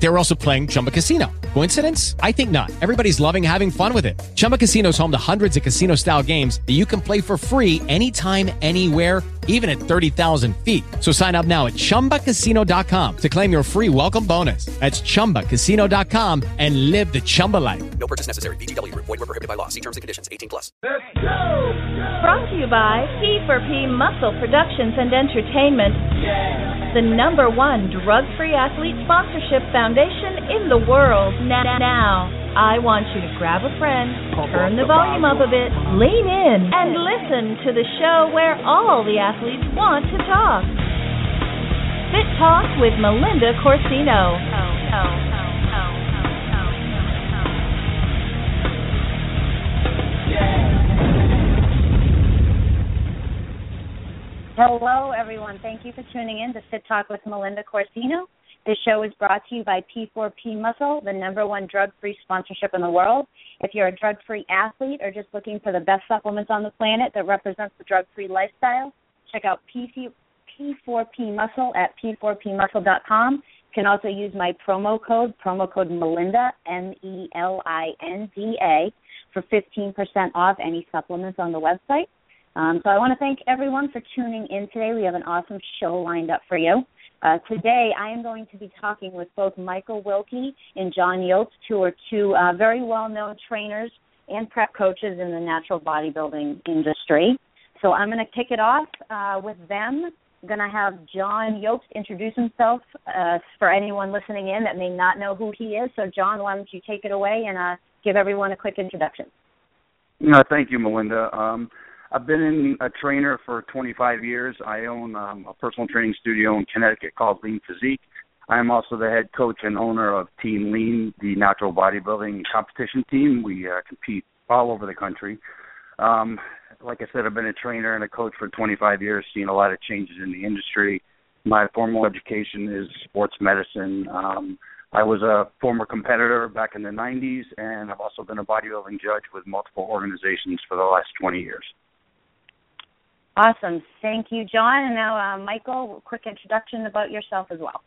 They were also playing Chumba Casino. Coincidence? I think not. Everybody's loving having fun with it. Chumba Casino's home to hundreds of casino-style games that you can play for free anytime, anywhere, even at 30,000 feet. So sign up now at ChumbaCasino.com to claim your free welcome bonus. That's ChumbaCasino.com and live the Chumba life. No purchase necessary. VGW. Void where prohibited by law. See terms and conditions. 18 plus. Let's go! Brought to you by P4P Muscle Productions and Entertainment. Yeah. The number one drug-free athlete sponsorship foundation in the world. Now, I want you to grab a friend, turn the volume up a bit, lean in, and listen to the show where all the athletes want to talk. Fit Talk with Melinda Corsino. Hello, everyone. Thank you for tuning in to Fit Talk with Melinda Corsino. This show is brought to you by P4P Muscle, the number one drug-free sponsorship in the world. If you're a drug-free athlete or just looking for the best supplements on the planet that represents the drug-free lifestyle, check out P4P Muscle at p4pmuscle.com. You can also use my promo code Melinda, M-E-L-I-N-D-A, for 15% off any supplements on the website. So I want to thank everyone for tuning in today. We have an awesome show lined up for you. Today I am going to be talking with both Michael Wilkie and John Yobst, who are two very well-known trainers and prep coaches in the natural bodybuilding industry. So I'm going to kick it off with them. I'm going to have John Yobst introduce himself for anyone listening in that may not know who he is. So, John, why don't you take it away and give everyone a quick introduction. No, thank you, Melinda. I've been a trainer for 25 years. I own a personal training studio in Connecticut called Lean Physique. I am also the head coach and owner of Team Lean, the natural bodybuilding competition team. We compete all over the country. Like I said, I've been a trainer and a coach for 25 years, seen a lot of changes in the industry. My formal education is sports medicine. I was a former competitor back in the 90s, and I've also been a bodybuilding judge with multiple organizations for the last 20 years. Awesome. Thank you, John. And now, Michael, quick introduction about yourself as well.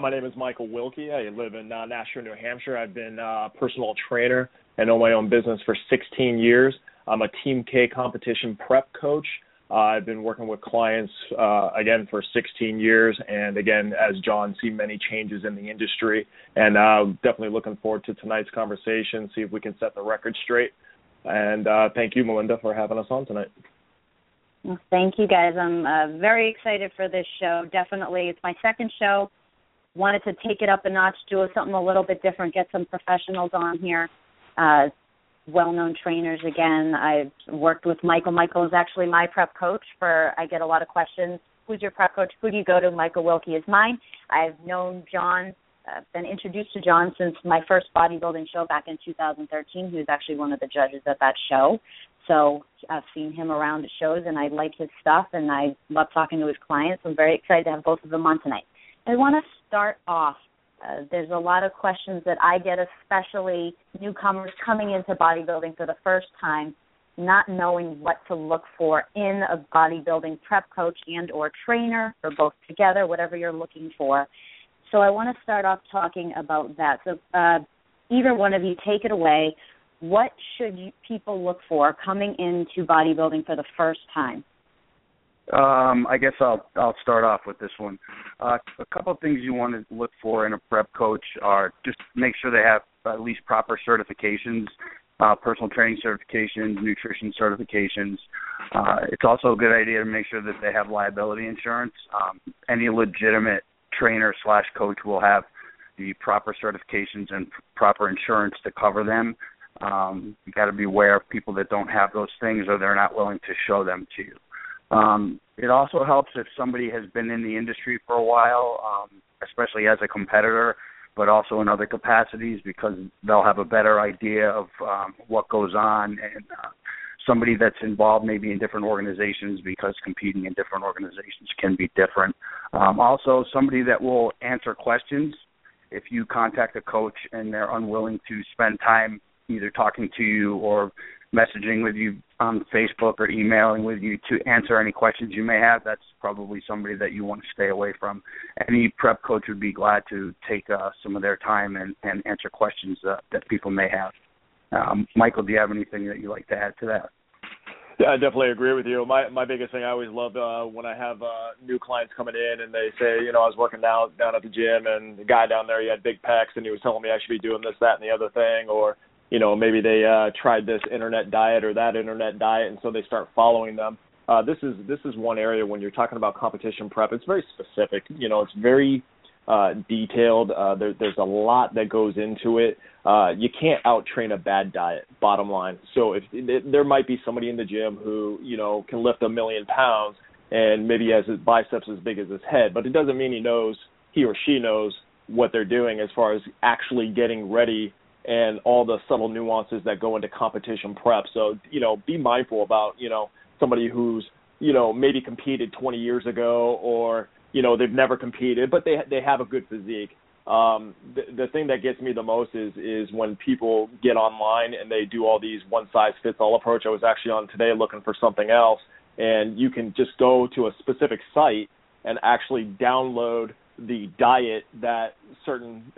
My name is Michael Wilkie. I live in Nashua, New Hampshire. I've been a personal trainer and own my own business for 16 years. I'm a Team K competition prep coach. I've been working with clients, again, for 16 years. And, again, as John, seen many changes in the industry. And definitely looking forward to tonight's conversation, see if we can set the record straight. And thank you, Melinda, for having us on tonight. Well, thank you, guys. I'm very excited for this show, definitely. It's my second show. Wanted to take it up a notch, do something a little bit different, get some professionals on here, well-known trainers again. I've worked with Michael. Michael is actually my prep coach. I get a lot of questions. Who's your prep coach? Who do you go to? Michael Wilkie is mine. I've known John, been introduced to John since my first bodybuilding show back in 2013. He was actually one of the judges at that show. So I've seen him around at shows, and I like his stuff, and I love talking to his clients. I'm very excited to have both of them on tonight. I want to start off. There's a lot of questions that I get, especially newcomers coming into bodybuilding for the first time, not knowing what to look for in a bodybuilding prep coach and or trainer, or both together, whatever you're looking for. So I want to start off talking about that. So either one of you, take it away. What should people look for coming into bodybuilding for the first time? I guess I'll start off with this one. A couple of things you want to look for in a prep coach are just make sure they have at least proper certifications, personal training certifications, nutrition certifications. It's also a good idea to make sure that they have liability insurance. Any legitimate trainer/coach will have the proper certifications and proper insurance to cover them. You got to be aware of people that don't have those things or they're not willing to show them to you. It also helps if somebody has been in the industry for a while, especially as a competitor, but also in other capacities, because they'll have a better idea of what goes on. And somebody that's involved maybe in different organizations, because competing in different organizations can be different. Also, somebody that will answer questions. If you contact a coach and they're unwilling to spend time either talking to you or messaging with you on Facebook or emailing with you to answer any questions you may have, that's probably somebody that you want to stay away from. Any prep coach would be glad to take some of their time and answer questions that people may have. Michael, do you have anything that you'd like to add to that? Yeah, I definitely agree with you. My biggest thing, I always love when I have new clients coming in and they say, you know, I was working out down at the gym and the guy down there, he had big pecs and he was telling me I should be doing this, that, and the other thing, or, you know, maybe they tried this internet diet or that internet diet, and so they start following them. This is one area when you're talking about competition prep, it's very specific. You know, it's very detailed. There's a lot that goes into it. You can't out-train a bad diet, bottom line. So if there might be somebody in the gym who, you know, can lift 1 million pounds and maybe has his biceps as big as his head, but it doesn't mean he or she knows what they're doing as far as actually getting ready and all the subtle nuances that go into competition prep. So, you know, be mindful about, you know, somebody who's, you know, maybe competed 20 years ago or, you know, they've never competed, but they have a good physique. The thing that gets me the most is when people get online and they do all these one-size-fits-all approach. I was actually on today looking for something else, and you can just go to a specific site and actually download the diet that certain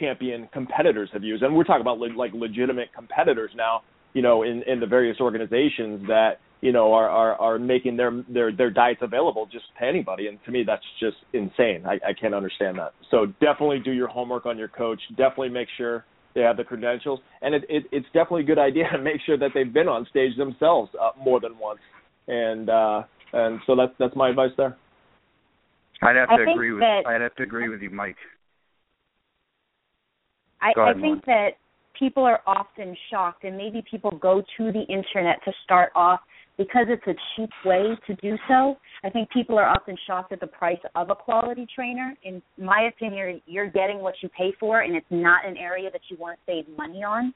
champion competitors have used. And we're talking about legitimate competitors now, you know, in the various organizations that, you know, are making their diets available just to anybody. And to me, that's just insane. I can't understand that. So definitely do your homework on your coach. Definitely make sure they have the credentials. And it's definitely a good idea to make sure that they've been on stage themselves more than once. And so that's my advice there. I'd have to agree with you, Mike. I think that people are often shocked, and maybe people go to the internet to start off because it's a cheap way to do so. I think people are often shocked at the price of a quality trainer. In my opinion, you're getting what you pay for, and it's not an area that you want to save money on.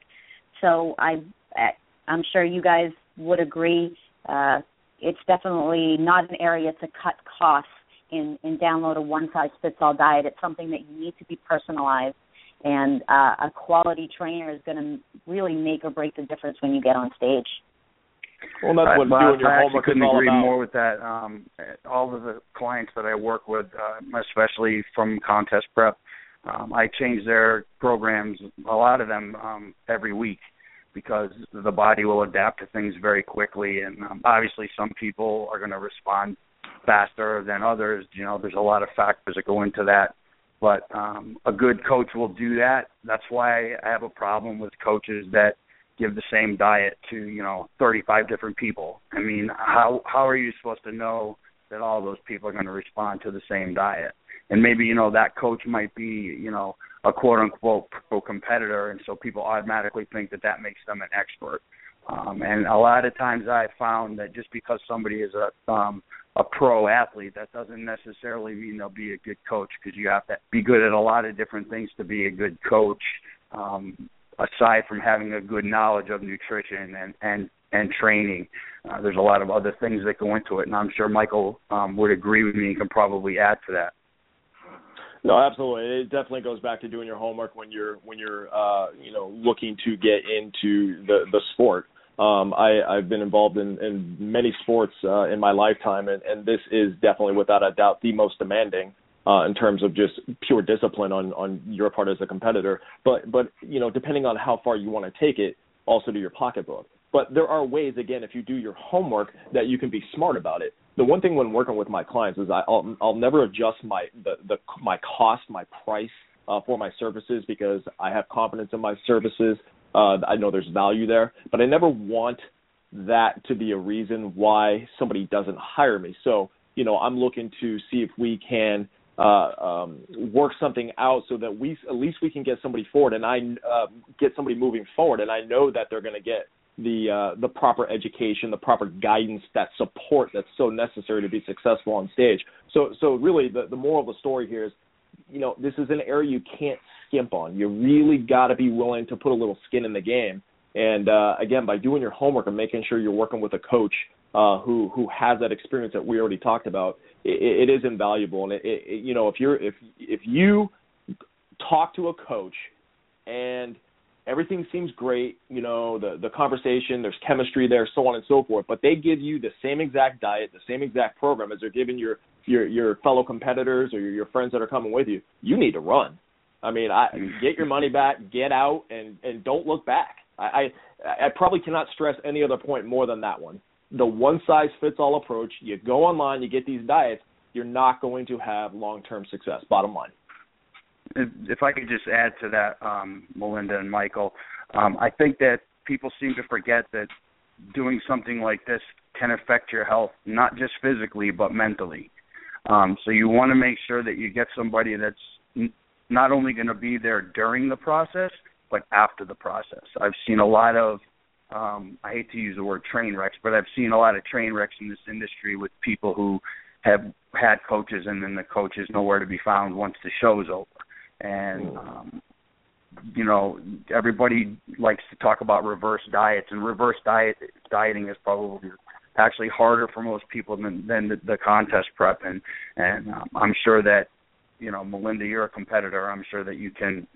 So I'm sure you guys would agree. It's definitely not an area to cut costs and download a one-size-fits-all diet. It's something that you need to be personalized, and a quality trainer is going to really make or break the difference when you get on stage. Well, that's what doing your homework is all about. I couldn't agree more with that. All of the clients that I work with, especially from contest prep, I change their programs, a lot of them, every week, because the body will adapt to things very quickly, and obviously some people are going to respond faster than others. You know, there's a lot of factors that go into that, but a good coach will do that. That's why I have a problem with coaches that give the same diet to, you know, 35 different people. I mean, how are you supposed to know that all those people are going to respond to the same diet? And maybe, you know, that coach might be, you know, a quote-unquote pro competitor, and so people automatically think that makes them an expert. And a lot of times I've found that just because somebody is a pro athlete, that doesn't necessarily mean they'll be a good coach, because you have to be good at a lot of different things to be a good coach, aside from having a good knowledge of nutrition and training. There's a lot of other things that go into it, and I'm sure Michael would agree with me and can probably add to that. No, absolutely. It definitely goes back to doing your homework when you're you know, looking to get into the sport. I've been involved in many sports in my lifetime, and this is definitely, without a doubt, the most demanding in terms of just pure discipline on your part as a competitor. But you know, depending on how far you want to take it, also to your pocketbook. But there are ways, again, if you do your homework, that you can be smart about it. The one thing when working with my clients is I'll never adjust my cost, my price for my services, because I have confidence in my services. I know there's value there, but I never want that to be a reason why somebody doesn't hire me. So, you know, I'm looking to see if we can work something out so that at least we can get somebody forward, and I get somebody moving forward, and I know that they're going to get the proper education, the proper guidance, that support that's so necessary to be successful on stage. So really, the moral of the story here is, you know, this is an area you can't skimp on. You really got to be willing to put a little skin in the game. And, again, by doing your homework and making sure you're working with a coach who has that experience that we already talked about, it is invaluable. And, you know, if you talk to a coach and everything seems great, you know, the conversation, there's chemistry there, so on and so forth, but they give you the same exact diet, the same exact program as they're giving your fellow competitors or your friends that are coming with you. You need to run. I mean, get your money back, get out, and don't look back. I probably cannot stress any other point more than that one. The one-size-fits-all approach, you go online, you get these diets, you're not going to have long-term success, bottom line. If I could just add to that, Melinda and Michael, I think that people seem to forget that doing something like this can affect your health, not just physically, but mentally. So you want to make sure that you get somebody that's not only going to be there during the process, but after the process. I've seen a lot of, I hate to use the word train wrecks, but I've seen a lot of train wrecks in this industry with people who have had coaches and then the coach is nowhere to be found once the show's over. And, you know, everybody likes to talk about reverse diets, and reverse dieting is probably actually harder for most people than the contest prep. And I'm sure that, you know, Melinda, you're a competitor. I'm sure that you can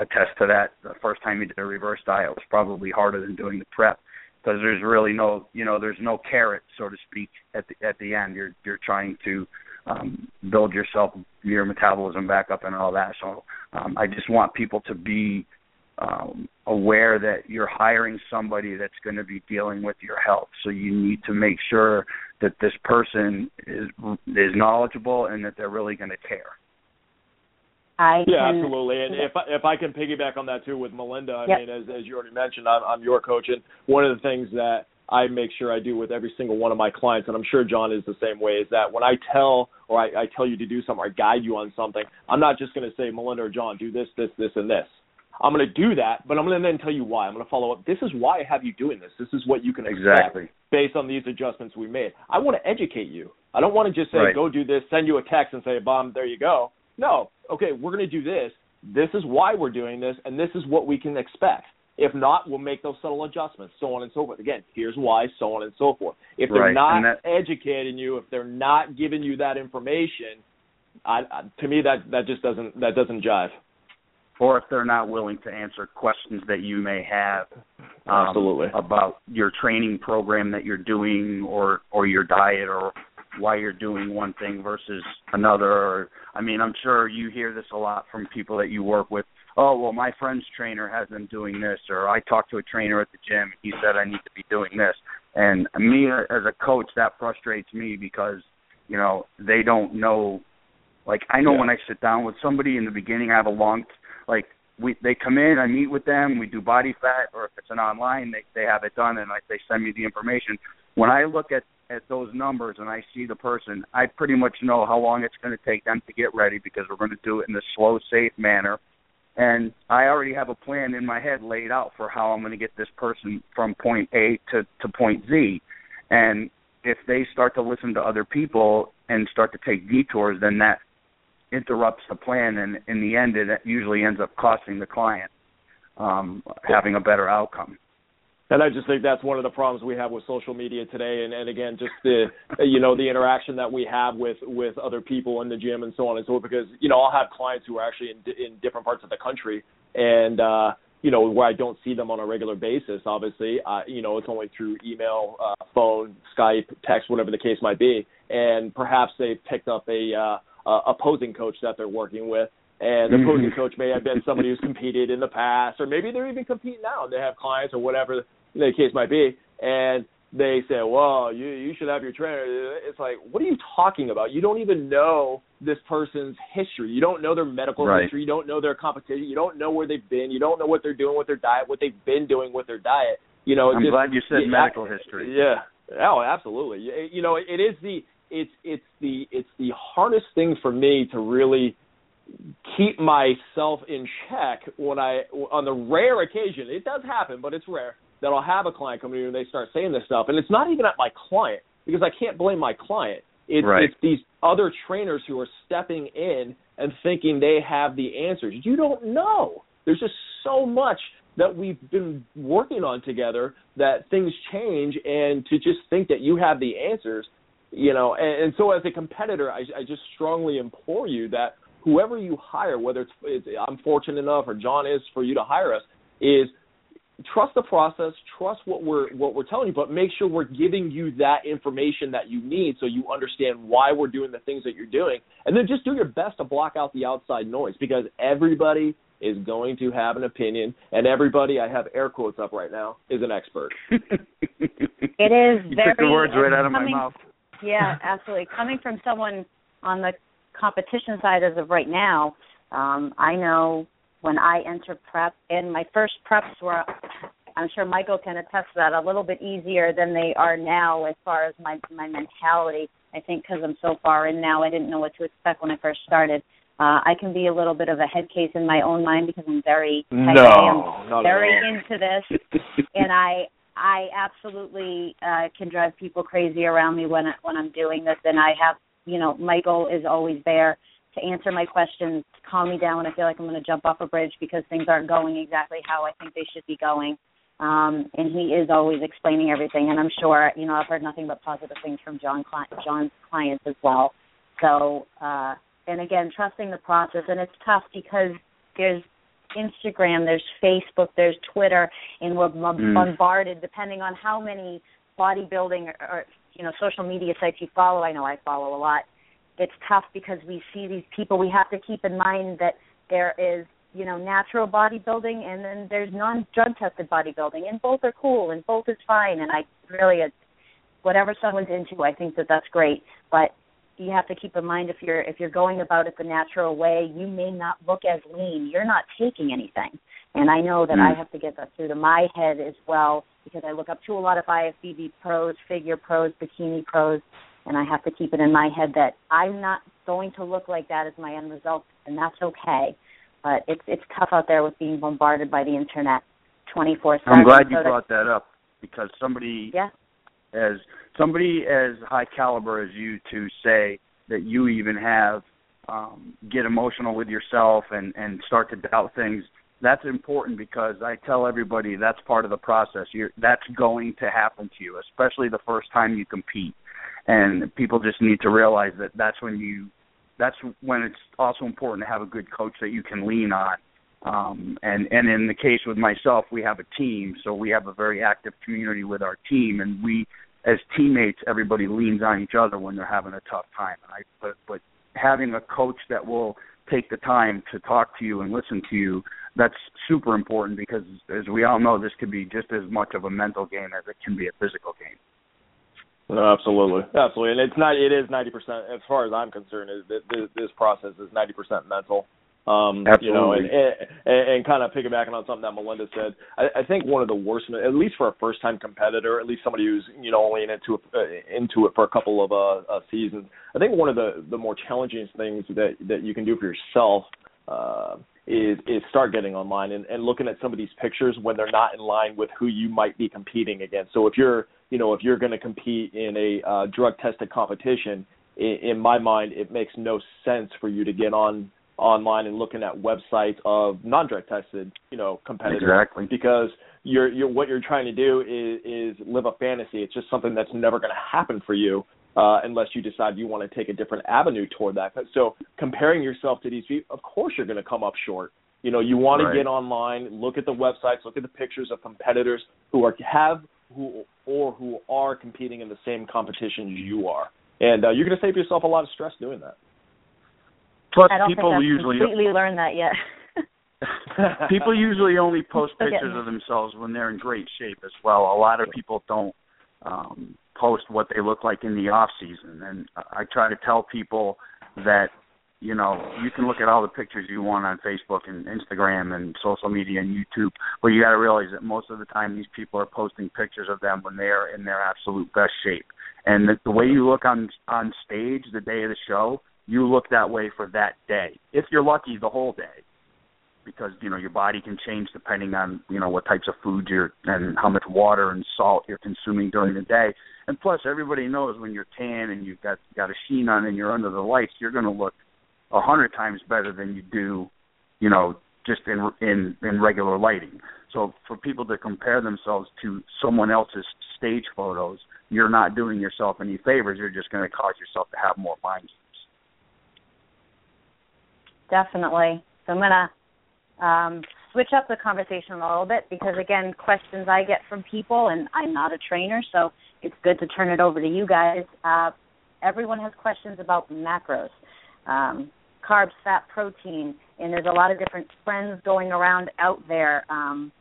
attest to that. The first time you did a reverse diet was probably harder than doing the prep because there's really no, you know, there's no carrot, so to speak, at the end. You're trying to build yourself, your metabolism back up and all that. So I just want people to be aware that you're hiring somebody that's going to be dealing with your health. So you need to make sure that this person is knowledgeable and that they're really going to care. Absolutely. And if I can piggyback on that too with Melinda, I mean, as you already mentioned, I'm your coach, and one of the things that I make sure I do with every single one of my clients, and I'm sure John is the same way, is that when I tell you to do something or I guide you on something, I'm not just going to say, Melinda or John, do this, this, this, and this. I'm going to do that, but I'm going to then tell you why. I'm going to follow up. This is why I have you doing this. This is what you can expect based on these adjustments we made. I want to educate you. I don't want to just say, go do this, send you a text and say, Bob, there you go. No, okay, we're going to do this. This is why we're doing this, and this is what we can expect. If not, we'll make those subtle adjustments, so on and so forth. Again, here's why, so on and so forth. If they're not educating you, if they're not giving you that information, to me that just doesn't jive. Or if they're not willing to answer questions that you may have about your training program that you're doing or your diet or why you're doing one thing versus another. Or, I mean, I'm sure you hear this a lot from people that you work with. Oh, well, my friend's trainer has them doing this, or I talked to a trainer at the gym, and he said I need to be doing this. And me, as a coach, that frustrates me because, you know, they don't know. Like, I know when I sit down with somebody in the beginning, I have a long they come in, I meet with them, we do body fat, or if it's an online, they have it done, and they send me the information. When I look at those numbers and I see the person, I pretty much know how long it's going to take them to get ready because we're going to do it in a slow, safe manner. And I already have a plan in my head laid out for how I'm going to get this person from point A to point Z. And if they start to listen to other people and start to take detours, then that interrupts the plan, and in the end it usually ends up costing the client having a better outcome. And I just think that's one of the problems we have with social media today, and again, just the the interaction that we have with other people in the gym and so on and so forth, because I'll have clients who are actually in different parts of the country, and where I don't see them on a regular basis, obviously, it's only through email, phone, Skype, text, whatever the case might be, and perhaps they've picked up a opposing coach that they're working with, and the opposing coach may have been somebody who's competed in the past, or maybe they're even competing now and they have clients or whatever the case might be, and they say, well, you should have your trainer. It's like, what are you talking about? You don't even know this person's history. You don't know their medical history. You don't know their competition. You don't know where they've been. You don't know what they're doing with their diet, what they've been doing with their diet. I'm glad you said medical history. Yeah. Oh, absolutely. It is it's the hardest thing for me to really keep myself in check when on the rare occasion, it does happen, but it's rare, that I'll have a client come to me and they start saying this stuff. And it's not even at my client, because I can't blame my client. It's these other trainers who are stepping in and thinking they have the answers. You don't know. There's just so much that we've been working on together that things change, and to just think that you have the answers, and so as a competitor, I just strongly implore you that whoever you hire, whether it's I'm fortunate enough or John is for you to hire us, is trust the process, trust what we're telling you, but make sure we're giving you that information that you need so you understand why we're doing the things that you're doing. And then just do your best to block out the outside noise, because everybody is going to have an opinion, and everybody, I have air quotes up right now, is an expert. It is very... You took the words right out of my mouth. Yeah, absolutely. Coming from someone on the competition side as of right now, I know... When I entered prep, and my first preps were, I'm sure Michael can attest to that, a little bit easier than they are now as far as my mentality. I think because I'm so far in now, I didn't know what to expect when I first started. I can be a little bit of a head case in my own mind because I'm very into this, and I absolutely can drive people crazy around me when I'm doing this. And I have, Michael is always there to answer my questions, to calm me down when I feel like I'm going to jump off a bridge because things aren't going exactly how I think they should be going. And he is always explaining everything. And I'm sure, I've heard nothing but positive things from John's clients as well. So, and again, trusting the process. And it's tough because there's Instagram, there's Facebook, there's Twitter, and we're bombarded depending on how many bodybuilding or social media sites you follow. I know I follow a lot. It's tough because we see these people. We have to keep in mind that there is, natural bodybuilding, and then there's non-drug-tested bodybuilding, and both are cool, and both is fine. And I really, whatever someone's into, I think that that's great. But you have to keep in mind if you're going about it the natural way, you may not look as lean. You're not taking anything. And I know that I have to get that through to my head as well, because I look up to a lot of IFBB pros, figure pros, bikini pros. And I have to keep it in my head that I'm not going to look like that as my end result, and that's okay. But it's tough out there with being bombarded by the internet 24/7. I'm glad you brought that up, because somebody as high caliber as you to say that you even have get emotional with yourself and start to doubt things. That's important, because I tell everybody that's part of the process. That's going to happen to you, especially the first time you compete. And people just need to realize that that's when it's also important to have a good coach that you can lean on. And in the case with myself, we have a team, so we have a very active community with our team. And we, as teammates, everybody leans on each other when they're having a tough time. But having a coach that will take the time to talk to you and listen to you, that's super important, because, as we all know, this could be just as much of a mental game as it can be a physical game. No, absolutely, and it is 90%. As far as I'm concerned, this process is 90% mental. Absolutely. And kind of piggybacking on something that Melinda said, I think one of the worst, at least for a first-time competitor, at least somebody who's only into it for a couple of seasons, I think one of the more challenging things that you can do for yourself is start getting online and looking at some of these pictures when they're not in line with who you might be competing against. So if you're going to compete in a drug-tested competition, in my mind, it makes no sense for you to get online and looking at websites of non-drug-tested, competitors. Exactly. Because what you're trying to do is live a fantasy. It's just something that's never going to happen for you unless you decide you want to take a different avenue toward that. So comparing yourself to these people, of course you're going to come up short. You want to get online, look at the websites, look at the pictures of competitors who are competing in the same competitions you are. And you're going to save yourself a lot of stress doing that. Plus, I don't think usually completely learn that yet. People usually only post pictures of themselves when they're in great shape as well. A lot of people don't post what they look like in the off season. And I try to tell people that, you can look at all the pictures you want on Facebook and Instagram and social media and YouTube, but you got to realize that most of the time these people are posting pictures of them when they are in their absolute best shape. And the way you look on stage the day of the show, you look that way for that day. If you're lucky, the whole day, because your body can change depending on what types of food and how much water and salt you're consuming during the day. And plus, everybody knows when you're tan and you've got a sheen on and you're under the lights, you're going to look 100 times better than you do, just in regular lighting. So for people to compare themselves to someone else's stage photos, you're not doing yourself any favors. You're just going to cause yourself to have more mind games. Definitely. So I'm going to switch up the conversation a little bit because, again, questions I get from people, and I'm not a trainer, so it's good to turn it over to you guys. Everyone has questions about macros, carbs, fat, protein, and there's a lot of different trends going around out there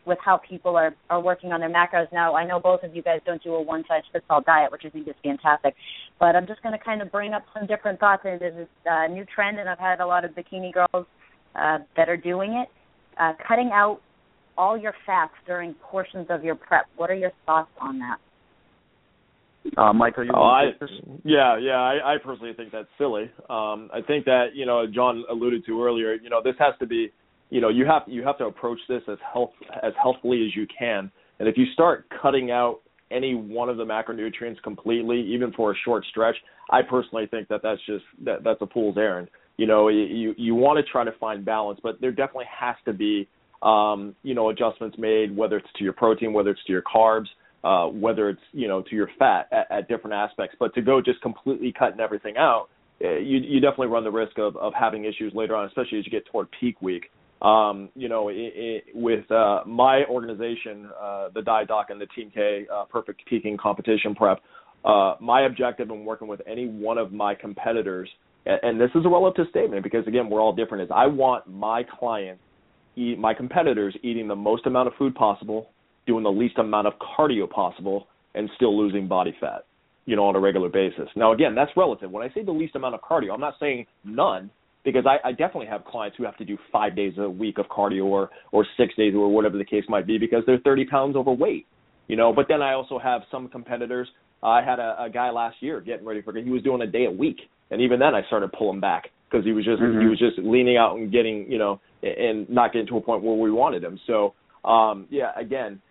with how people are working on their macros. Now, I know both of you guys don't do a one-size-fits-all diet, which I think is fantastic, but I'm just going to kind of bring up some different thoughts. And there's this new trend, and I've had a lot of bikini girls that are doing it, cutting out all your fats during portions of your prep. What are your thoughts on that? Michael, you want to take this? I personally think that's silly. I think that, you know, John alluded to earlier, you know, this has to be, you know, you have to approach this as healthfully as you can. And if you start cutting out any one of the macronutrients completely, even for a short stretch, I personally think that that's a fool's errand. You know, you want to try to find balance, but there definitely has to be, adjustments made, whether it's to your protein, whether it's to your carbs, whether it's, you know, to your fat at different aspects. But to go just completely cutting everything out, you definitely run the risk of having issues later on, especially as you get toward peak week. With my organization, the Diet Doc and the Team K Perfect Peaking Competition Prep, my objective in working with any one of my competitors, and this is a relative statement because, again, we're all different, is I want my clients, my competitors, eating the most amount of food possible, doing the least amount of cardio possible, and still losing body fat, you know, on a regular basis. Now, again, that's relative. When I say the least amount of cardio, I'm not saying none, because I definitely have clients who have to do 5 days a week of cardio or 6 days or whatever the case might be because they're 30 pounds overweight, you know. But then I also have some competitors. I had a guy last year getting ready he was doing a day a week. And even then I started pulling back because he was just leaning out and getting, you know, and not getting to a point where we wanted him. So, again,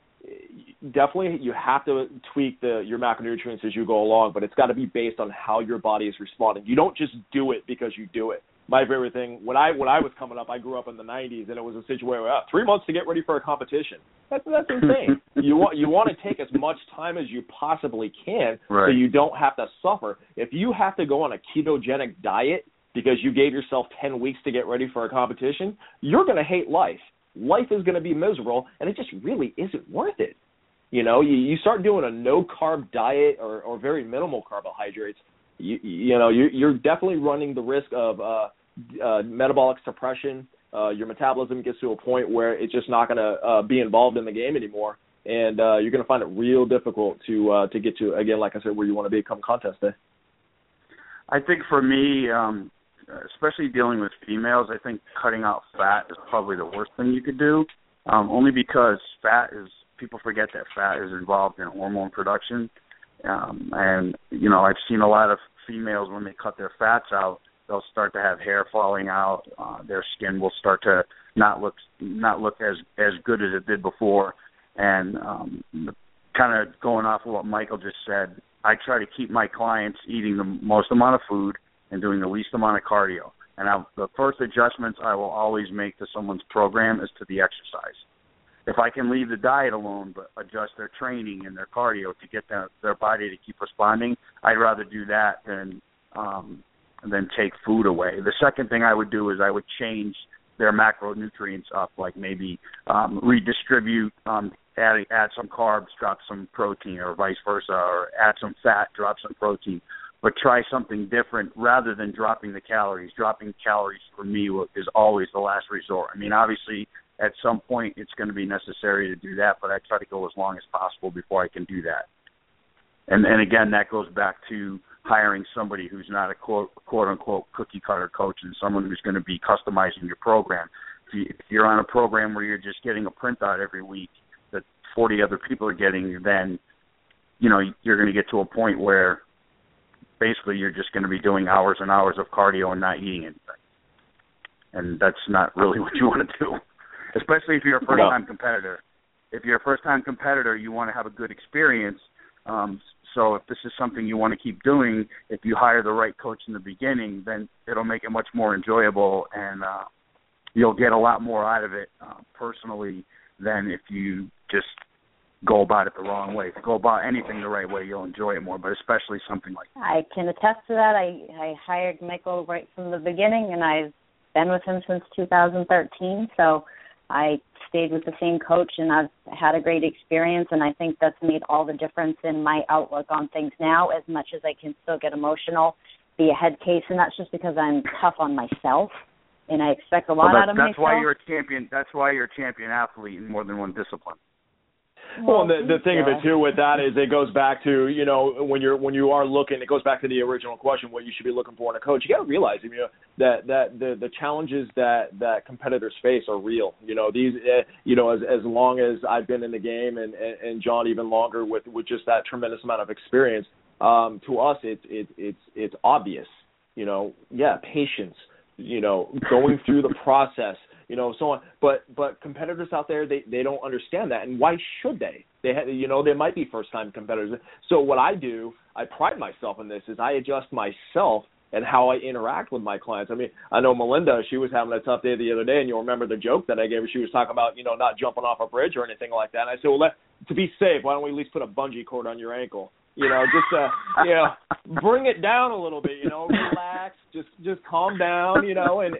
definitely you have to tweak your macronutrients as you go along, but it's got to be based on how your body is responding. You don't just do it because you do it. My favorite thing, when I was coming up, I grew up in the 90s, and it was a situation where 3 months to get ready for a competition. That's insane. You want to take as much time as you possibly can, right, so you don't have to suffer. If you have to go on a ketogenic diet because you gave yourself 10 weeks to get ready for a competition, you're going to hate life. Life is going to be miserable, and it just really isn't worth it. You know, you start doing a no-carb diet or very minimal carbohydrates, you're definitely running the risk of metabolic suppression. Your metabolism gets to a point where it's just not going to be involved in the game anymore, and you're going to find it real difficult to get to, again, like I said, where you want to be come contest day. I think for me, especially dealing with females, I think cutting out fat is probably the worst thing you could do, only because people forget that fat is involved in hormone production. And, you know, I've seen a lot of females, when they cut their fats out, they'll start to have hair falling out. Their skin will start to not look as good as it did before. And kind of going off of what Michael just said, I try to keep my clients eating the most amount of food and doing the least amount of cardio. And the first adjustments I will always make to someone's program is to the exercise. If I can leave the diet alone but adjust their training and their cardio to get their body to keep responding, I'd rather do that than take food away. The second thing I would do is I would change their macronutrients up, like maybe redistribute, add some carbs, drop some protein, or vice versa, or add some fat, drop some protein. But try something different rather than dropping the calories. Dropping calories for me is always the last resort. I mean, obviously, at some point, it's going to be necessary to do that, but I try to go as long as possible before I can do that. And again, that goes back to hiring somebody who's not a quote-unquote cookie-cutter coach and someone who's going to be customizing your program. If you're on a program where you're just getting a printout every week that 40 other people are getting, then, you know, you're going to get to a point where basically you're just going to be doing hours and hours of cardio and not eating anything. And that's not really what you want to do. Especially if you're a first-time competitor. If you're a first-time competitor, you want to have a good experience. So if this is something you want to keep doing, if you hire the right coach in the beginning, then it'll make it much more enjoyable, and you'll get a lot more out of it personally than if you just go about it the wrong way. If you go about anything the right way, you'll enjoy it more, but especially something like that. I can attest to that. I hired Michael right from the beginning, and I've been with him since 2013, so I stayed with the same coach, and I've had a great experience, and I think that's made all the difference in my outlook on things now, as much as I can still get emotional, be a head case, and that's just because I'm tough on myself, and I expect a lot out of myself. Why you're a champion. That's why you're a champion athlete in more than one discipline. Well, and the thing of it, too, with that is it goes back to, you know, when you are looking, it goes back to the original question, what you should be looking for in a coach. You got to realize, you know, that the challenges that competitors face are real. You know, these, you know, as long as I've been in the game and John even longer with just that tremendous amount of experience, to us, it's obvious, you know, patience, you know, going through the process, you know, so on. But competitors out there, they don't understand that. And why should they? You know, they might be first-time competitors. So what I do, I pride myself in this, is I adjust myself and how I interact with my clients. I mean, I know Melinda, she was having a tough day the other day, and you'll remember the joke that I gave her. She was talking about, you know, not jumping off a bridge or anything like that. And I said, well, to be safe, why don't we at least put a bungee cord on your ankle? You know, just, you know, bring it down a little bit, you know, relax, just calm down, you know, and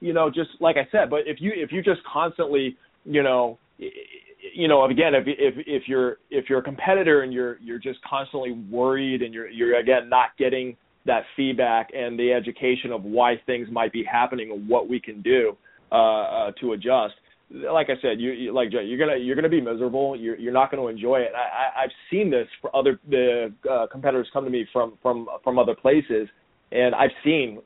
you know, just like I said. But if you just constantly, you know, again, if you're a competitor and you're just constantly worried and you're again not getting that feedback and the education of why things might be happening and what we can do to adjust. Like I said, you're gonna be miserable. You're not gonna enjoy it. I've seen this for the competitors come to me from other places, and I've seen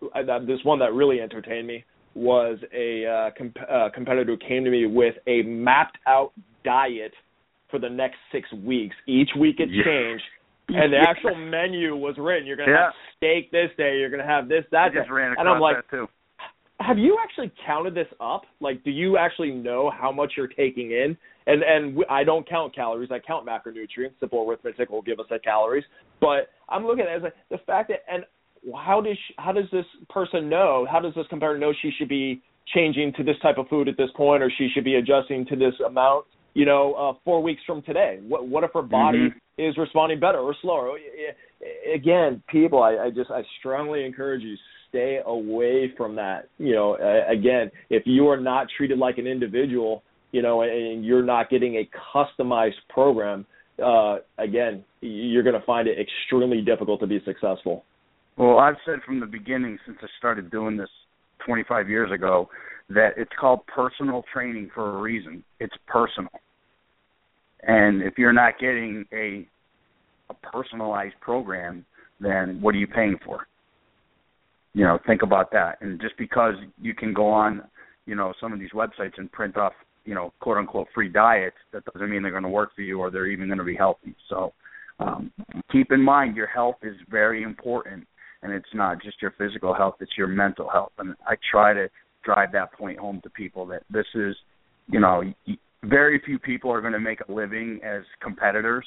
this one that really entertained me was a competitor who came to me with a mapped out diet for the next 6 weeks. Each week it changed, and the actual menu was written. You're gonna have steak this day. You're gonna have this that. I just ran across that too. Have you actually counted this up? Like, do you actually know how much you're taking in? And I don't count calories. I count macronutrients. Simple arithmetic will give us the calories. But I'm looking at it as like the fact that, and how does this person know? How does this competitor know she should be changing to this type of food at this point, or she should be adjusting to this amount? You know, 4 weeks from today. What if her body is responding better or slower? Again, people, I strongly encourage you. Stay away from that. You know, again, if you are not treated like an individual, you know, and you're not getting a customized program, again, you're going to find it extremely difficult to be successful. Well, I've said from the beginning, since I started doing this 25 years ago, that it's called personal training for a reason. It's personal. And if you're not getting a personalized program, then what are you paying for? You know, think about that. And just because you can go on, you know, some of these websites and print off, you know, quote unquote free diets, that doesn't mean they're going to work for you or they're even going to be healthy. So keep in mind your health is very important, and it's not just your physical health, it's your mental health. And I try to drive that point home to people that this is, you know, very few people are going to make a living as competitors.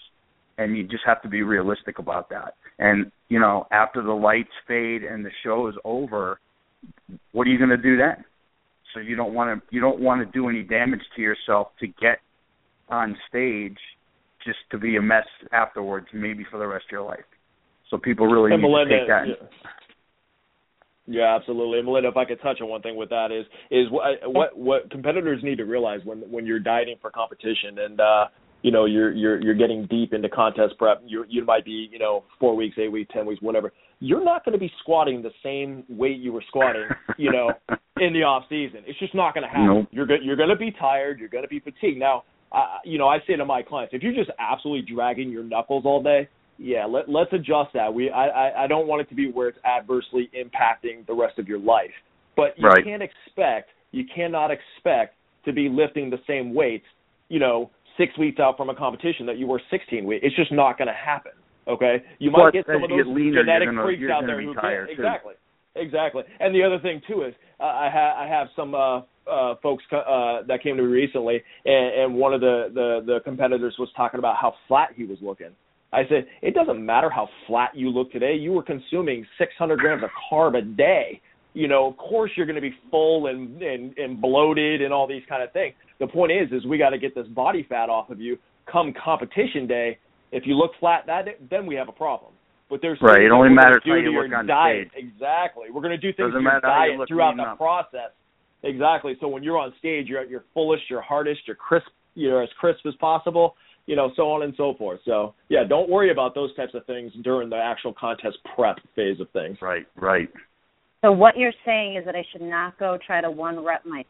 And you just have to be realistic about that. And, you know, after the lights fade and the show is over, what are you going to do then? So you don't want to do any damage to yourself to get on stage just to be a mess afterwards, maybe for the rest of your life. So people really need to take that. Yeah, absolutely. And Melinda, if I could touch on one thing with that is what competitors need to realize when you're dieting for competition and, you know, you're getting deep into contest prep. You might be, you know, 4 weeks, 8 weeks, 10 weeks, whatever. You're not going to be squatting the same weight you were squatting, you know, in the off season. It's just not going to happen. Nope. You're going to be tired. You're going to be fatigued. Now, you know, I say to my clients, if you're just absolutely dragging your knuckles all day, yeah, let's adjust that. I don't want it to be where it's adversely impacting the rest of your life. But you cannot expect to be lifting the same weights, you know, 6 weeks out from a competition that you were 16 weeks. It's just not going to happen, okay? You might get some of those genetic freaks out there who can. Exactly. And the other thing, too, is I have some folks that came to me recently, and one of the competitors was talking about how flat he was looking. I said, it doesn't matter how flat you look today. You were consuming 600 grams of carb a day. You know, of course you're going to be full and bloated and all these kind of things. The point is we got to get this body fat off of you come competition day. If you look flat that day, then we have a problem. But there's it only matters how you look on diet. Stage. Exactly. We're going to do things to your diet throughout the process Exactly. So when you're on stage, you're at your fullest, your hardest, your crisp, you're as crisp as possible, you know, so on and so forth. So, yeah, don't worry about those types of things during the actual contest prep phase of things. Right, right. So what you're saying is that I should not go try to one rep max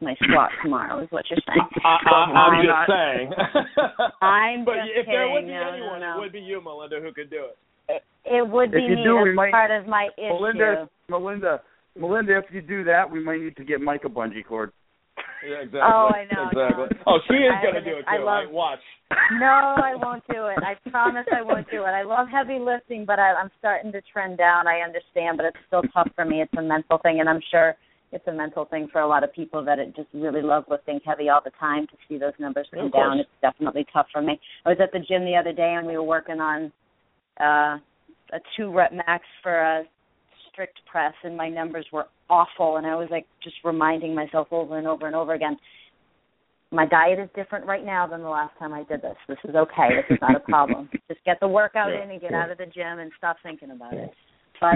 my squat tomorrow is what you're saying. I'm just saying. I'm but just if kidding. If there would be anyone, no. It would be you, Melinda, who could do it. It would be me. That's part of my issue. Melinda, if you do that, we might need to get Mike a bungee cord. Yeah, exactly. Oh, I know. Exactly. No. Oh, she is going to do it, too. Watch. No, I won't do it. I promise I won't do it. I love heavy lifting, but I'm starting to trend down. I understand, but it's still tough for me. It's a mental thing, and I'm sure it's a mental thing for a lot of people that just really love lifting heavy all the time. To see those numbers come down, it's definitely tough for me. I was at the gym the other day, and we were working on a 2-rep max for a strict press, and my numbers were awful, and I was like just reminding myself over and over and over again, my diet is different right now than the last time I did this. This is okay. This is not a problem. Just get the workout in and get out of the gym and stop thinking about it. But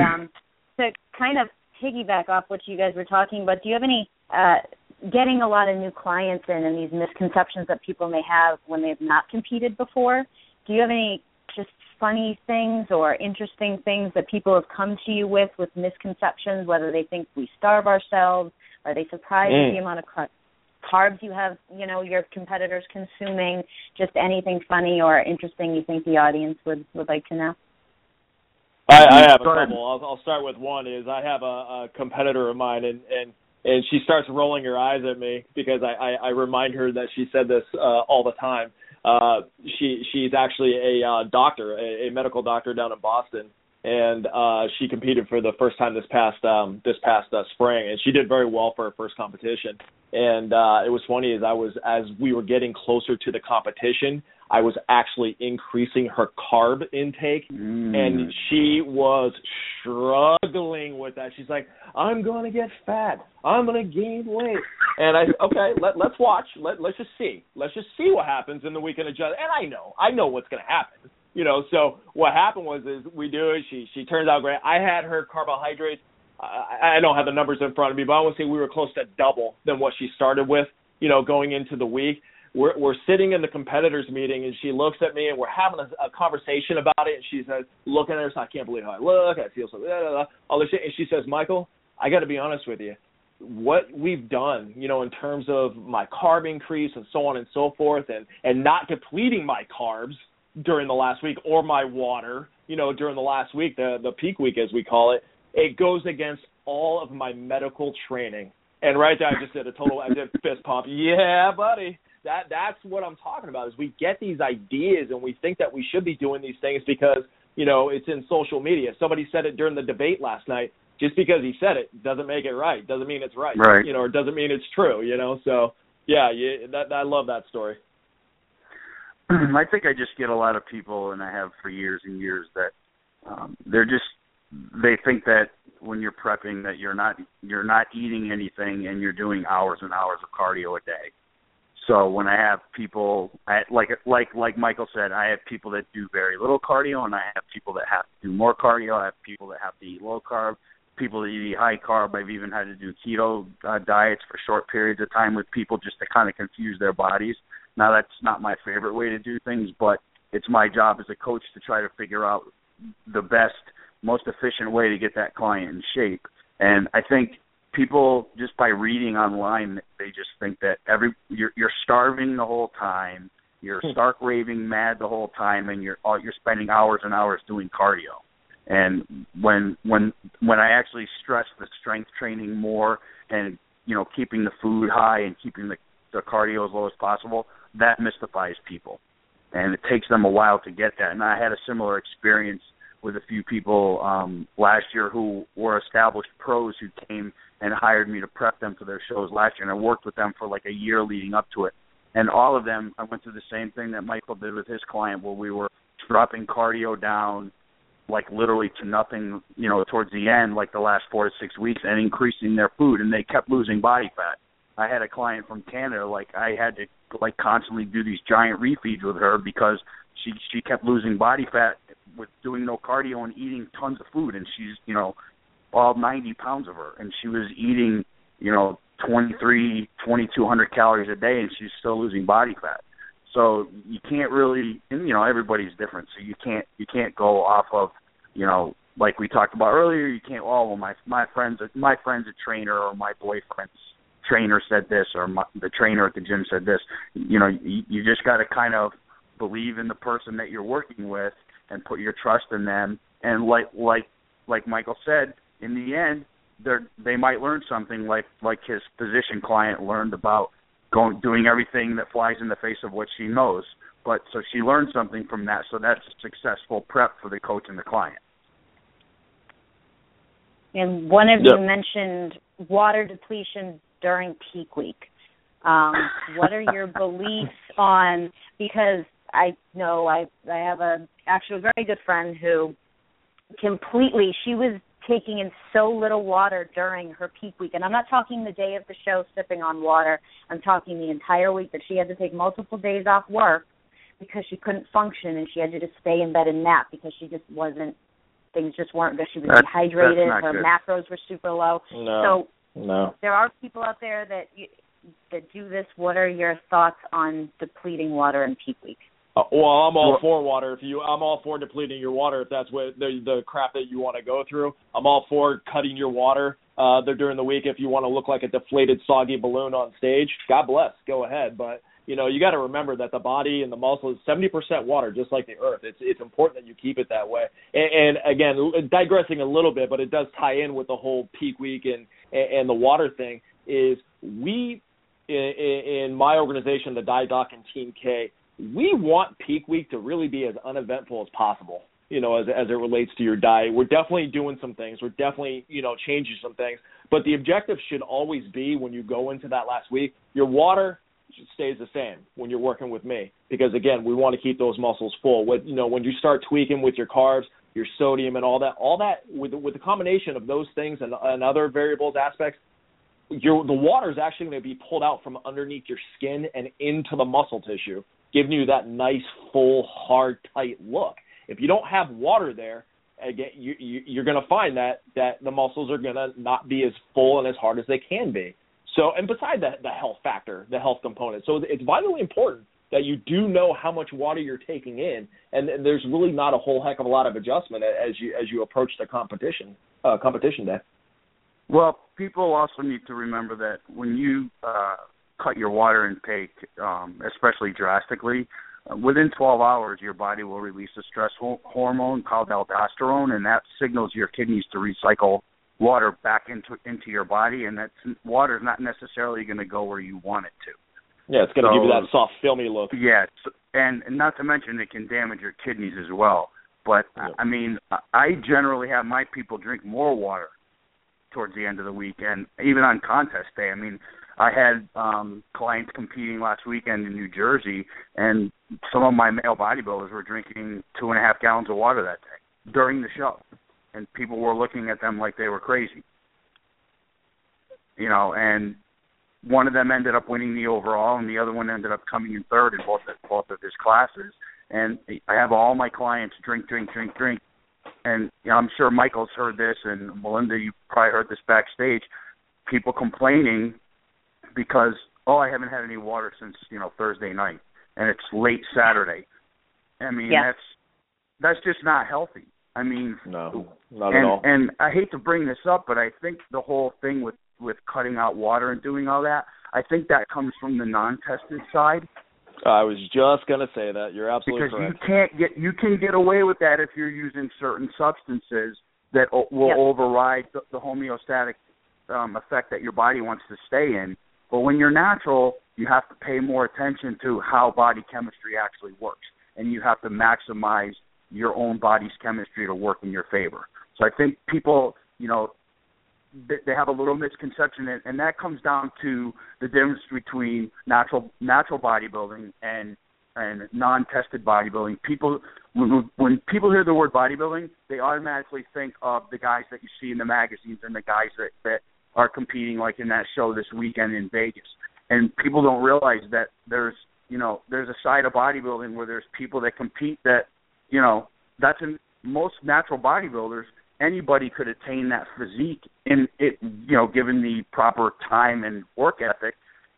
to kind of piggyback off what you guys were talking about, do you have any getting a lot of new clients in and these misconceptions that people may have when they've not competed before? Do you have any just funny things or interesting things that people have come to you with misconceptions, whether they think we starve ourselves? Are they surprised at the amount of carbs you have, you know, your competitors consuming? Just anything funny or interesting you think the audience would like to know? I have a couple. I'll start with one is I have a competitor of mine, and she starts rolling her eyes at me because I remind her that she said this all the time. She's actually a doctor, a medical doctor down in Boston, and she competed for the first time this past spring, and she did very well for her first competition. And it was funny as we were getting closer to the competition, I was actually increasing her carb intake, and she was struggling with that. She's like, "I'm going to get fat. I'm going to gain weight." And I said, "Okay, let's watch. Let's just see. Let's just see what happens, and then we can adjust." And I know what's going to happen. You know, so what happened was we do it. She turns out great. I had her carbohydrates. I don't have the numbers in front of me, but I want to say we were close to double than what she started with, you know, going into the week. We're sitting in the competitors meeting, and she looks at me, and we're having a conversation about it. And she says, looking at her, I can't believe how I look. I feel so blah, blah, blah, all this shit. And she says, "Michael, I got to be honest with you. What we've done, you know, in terms of my carb increase and so on and so forth, and not depleting my carbs during the last week or my water, you know, during the last week, the peak week as we call it, it goes against all of my medical training." And right there, I just did a fist pump. Yeah, buddy. That's what I'm talking about is we get these ideas and we think that we should be doing these things because, you know, it's in social media. Somebody said it during the debate last night. Just because he said it doesn't make it right. Doesn't mean it's right. Right. You know, or doesn't mean it's true, you know. So, yeah, I love that story. I think I just get a lot of people, and I have for years and years, that they think that when you're prepping that you're not eating anything and you're doing hours and hours of cardio a day. So when I have people, like Michael said, I have people that do very little cardio, and I have people that have to do more cardio. I have people that have to eat low carb, people that eat high carb. I've even had to do keto diets for short periods of time with people just to kind of confuse their bodies. Now, that's not my favorite way to do things, but it's my job as a coach to try to figure out the best, most efficient way to get that client in shape. And I think people, just by reading online, they just think that you're starving the whole time, you're stark raving mad the whole time, and you're spending hours and hours doing cardio. And when I actually stress the strength training more and, you know, keeping the food high and keeping the cardio as low as possible, that mystifies people. And it takes them a while to get that. And I had a similar experience with a few people last year who were established pros who came and hired me to prep them for their shows last year, and I worked with them for like a year leading up to it. And all of them, I went through the same thing that Michael did with his client, where we were dropping cardio down like literally to nothing, you know, towards the end, like the last 4 to 6 weeks, and increasing their food, and they kept losing body fat. I had a client from Canada, like I had to like constantly do these giant refeeds with her because she kept losing body fat with doing no cardio and eating tons of food, and she's, you know, all 90 pounds of her, and she was eating 2,200 calories a day, and she's still losing body fat. So you can't really, and, everybody's different. So you can't go off of, like we talked about earlier, you can't, my friend's a trainer, or my boyfriend's trainer said this, or the trainer at the gym said this. You just got to kind of believe in the person that you're working with and put your trust in them. And like Michael said, in the end, they might learn something like his physician client learned about doing everything that flies in the face of what she knows. But so she learned something from that. So that's a successful prep for the coach and the client. And one of you mentioned water depletion during peak week. What are your beliefs on, because I know I have actually a very good friend who she was taking in so little water during her peak week. And I'm not talking the day of the show sipping on water. I'm talking the entire week that she had to take multiple days off work because she couldn't function, and she had to just stay in bed and nap because she just wasn't, things just weren't good. She was dehydrated. Her macros were super low. So there are people out there that do this. What are your thoughts on depleting water in peak week? Well, I'm all for water. I'm all for depleting your water if that's what the crap that you want to go through. I'm all for cutting your water during the week if you want to look like a deflated, soggy balloon on stage. God bless. Go ahead. But, you got to remember that the body and the muscle is 70% water, just like the earth. It's important that you keep it that way. And again, digressing a little bit, but it does tie in with the whole peak week and the water thing, is we, in my organization, the Diet Doc and Team K, we want peak week to really be as uneventful as possible, as it relates to your diet. We're definitely doing some things. We're definitely, changing some things. But the objective should always be, when you go into that last week, your water stays the same when you're working with me. Because, again, we want to keep those muscles full. When you start tweaking with your carbs, your sodium and all that with the combination of those things and other variables, aspects, the water is actually going to be pulled out from underneath your skin and into the muscle tissue, giving you that nice, full, hard, tight look. If you don't have water there, again, you're going to find that the muscles are going to not be as full and as hard as they can be. So, and besides the health factor, the health component. So it's vitally important that you do know how much water you're taking in, and there's really not a whole heck of a lot of adjustment as you approach the competition day. Well, people also need to remember that when you cut your water intake, especially drastically, within 12 hours, your body will release a stress hormone called aldosterone, and that signals your kidneys to recycle water back into your body, and that water is not necessarily going to go where you want it to. Yeah, it's going to give you that soft, filmy look. Yeah, and not to mention it can damage your kidneys as well. But, yeah. I generally have my people drink more water towards the end of the week, and even on contest day. I had clients competing last weekend in New Jersey, and some of my male bodybuilders were drinking 2.5 gallons of water that day during the show, and people were looking at them like they were crazy. And one of them ended up winning the overall, and the other one ended up coming in third in both of his classes. And I have all my clients drink. And I'm sure Michael's heard this, and Melinda, you probably heard this backstage, people complaining because, I haven't had any water since, Thursday night, and it's late Saturday. That's just not healthy. No, not at all. And I hate to bring this up, but I think the whole thing with cutting out water and doing all that, I think that comes from the non-tested side. I was just going to say that. You're absolutely correct. Because you can get away with that if you're using certain substances that will override the homeostatic effect that your body wants to stay in. But when you're natural, you have to pay more attention to how body chemistry actually works, and you have to maximize your own body's chemistry to work in your favor. So I think people, they have a little misconception, and that comes down to the difference between natural bodybuilding and non-tested bodybuilding. People, when people hear the word bodybuilding, they automatically think of the guys that you see in the magazines and the guys that are competing, like in that show this weekend in Vegas. And people don't realize that there's a side of bodybuilding where there's people that compete that, that's in most natural bodybuilders anybody could attain that physique in it, you know, given the proper time and work ethic,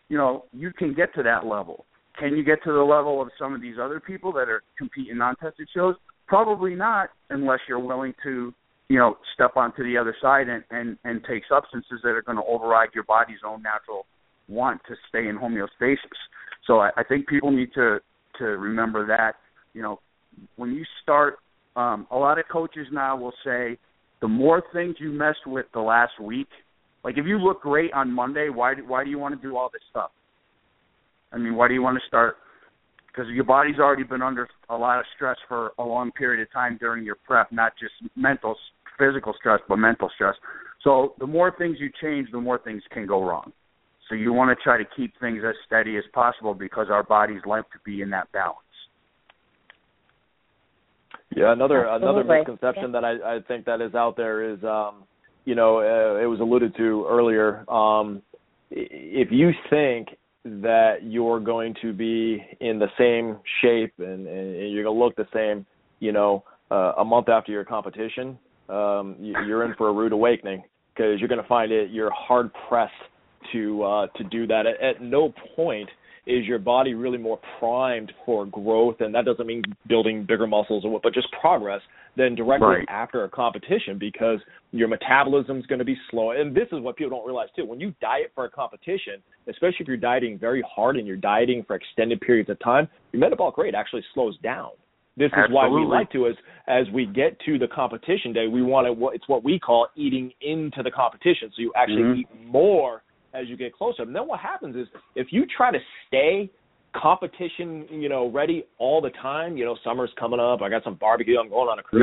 you know, you can get to that level. Can you get to the level of some of these other people that are competing in non-tested shows? Probably not, unless you're willing to, you know, step onto the other side and take substances that are going to override your body's own natural want to stay in homeostasis. So I think people need to remember that, you know, when you start, a lot of coaches now will say, the more things you messed with the last week, like if you look great on Monday, why do you want to do all this stuff? I mean, why do you want to start? Because your body's already been under a lot of stress for a long period of time during your prep, not just mental, physical stress, but mental stress. So the more things you change, the more things can go wrong. So you want to try to keep things as steady as possible because our bodies like to be in that balance. Yeah, another misconception that I think that is out there is, you know, it was alluded to earlier. If you think that you're going to be in the same shape and you're going to look the same, you know, a month after your competition, you're in for a rude awakening, because you're going to find it, you're hard pressed to do that. At no point is your body really more primed for growth, and that doesn't mean building bigger muscles or what, but just progress, than directly after a competition, because your metabolism is going to be slow. And this is what people don't realize too. When you diet for a competition, especially if you're dieting very hard and you're dieting for extended periods of time, your metabolic rate actually slows down. This is why we like to, as we get to the competition day, we want to, it's what we call eating into the competition. So you actually eat more as you get closer. And then what happens is, if you try to stay competition, you know, ready all the time, you know, summer's coming up, I got some barbecue, I'm going on a cruise.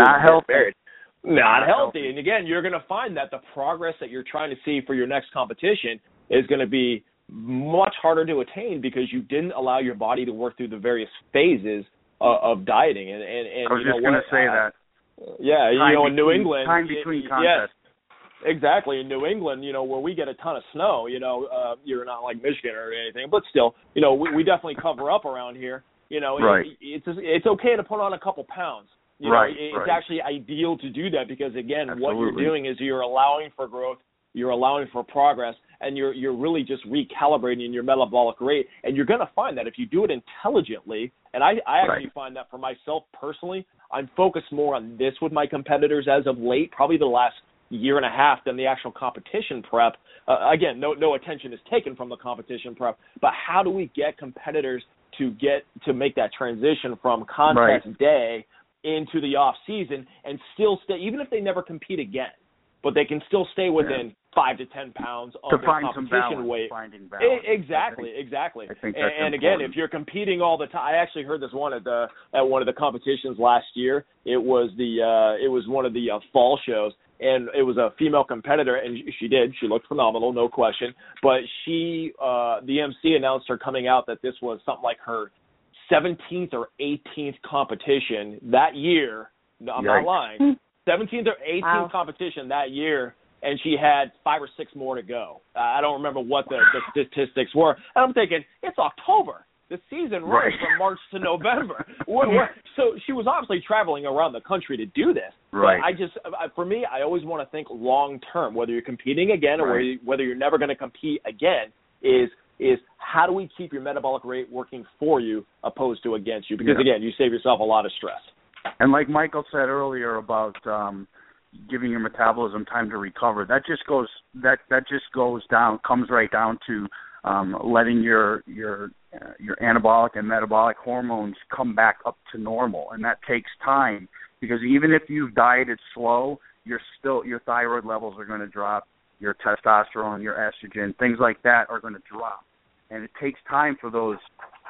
Not healthy. And again, you're going to find that the progress that you're trying to see for your next competition is going to be much harder to attain, because you didn't allow your body to work through the various phases of dieting. And I was just going to say that. Yeah, you know, in New England. Time between contests. Yes. Exactly. In New England, you know, where we get a ton of snow, you know, you're not like Michigan or anything, but still, you know, we definitely cover up around here. You know, it's okay to put on a couple pounds. You know, it's actually ideal to do that, because, again, what you're doing is you're allowing for growth, you're allowing for progress, and you're really just recalibrating your metabolic rate. And you're going to find that if you do it intelligently, and I actually find that for myself personally, I'm focused more on this with my competitors as of late, probably the last year and a half, than the actual competition prep. Again, no attention is taken from the competition prep, but how do we get competitors to make that transition from contest day into the off season and still stay, even if they never compete again, but they can still stay within 5 to 10 pounds of their competition weight. Finding balance. Exactly. I think that's again, if you're competing all the time, I actually heard this one at one of the competitions last year. It was one of the fall shows. And it was a female competitor, and she looked phenomenal, no question. But she, the MC announced her coming out that this was something like her 17th or 18th competition that year. I'm not lying. 17th or 18th competition that year, and she had 5 or 6 more to go. I don't remember what the statistics were. And I'm thinking, it's October. The season runs from March to November. So she was obviously traveling around the country to do this. Right. But for me, I always want to think long term, whether you're competing again or whether you're never going to compete again, is how do we keep your metabolic rate working for you opposed to against you? Because, again, you save yourself a lot of stress. And like Michael said earlier about giving your metabolism time to recover, comes right down to letting your anabolic and metabolic hormones come back up to normal, and that takes time, because even if you've dieted slow, your thyroid levels are going to drop, your testosterone, your estrogen, things like that are going to drop, and it takes time for those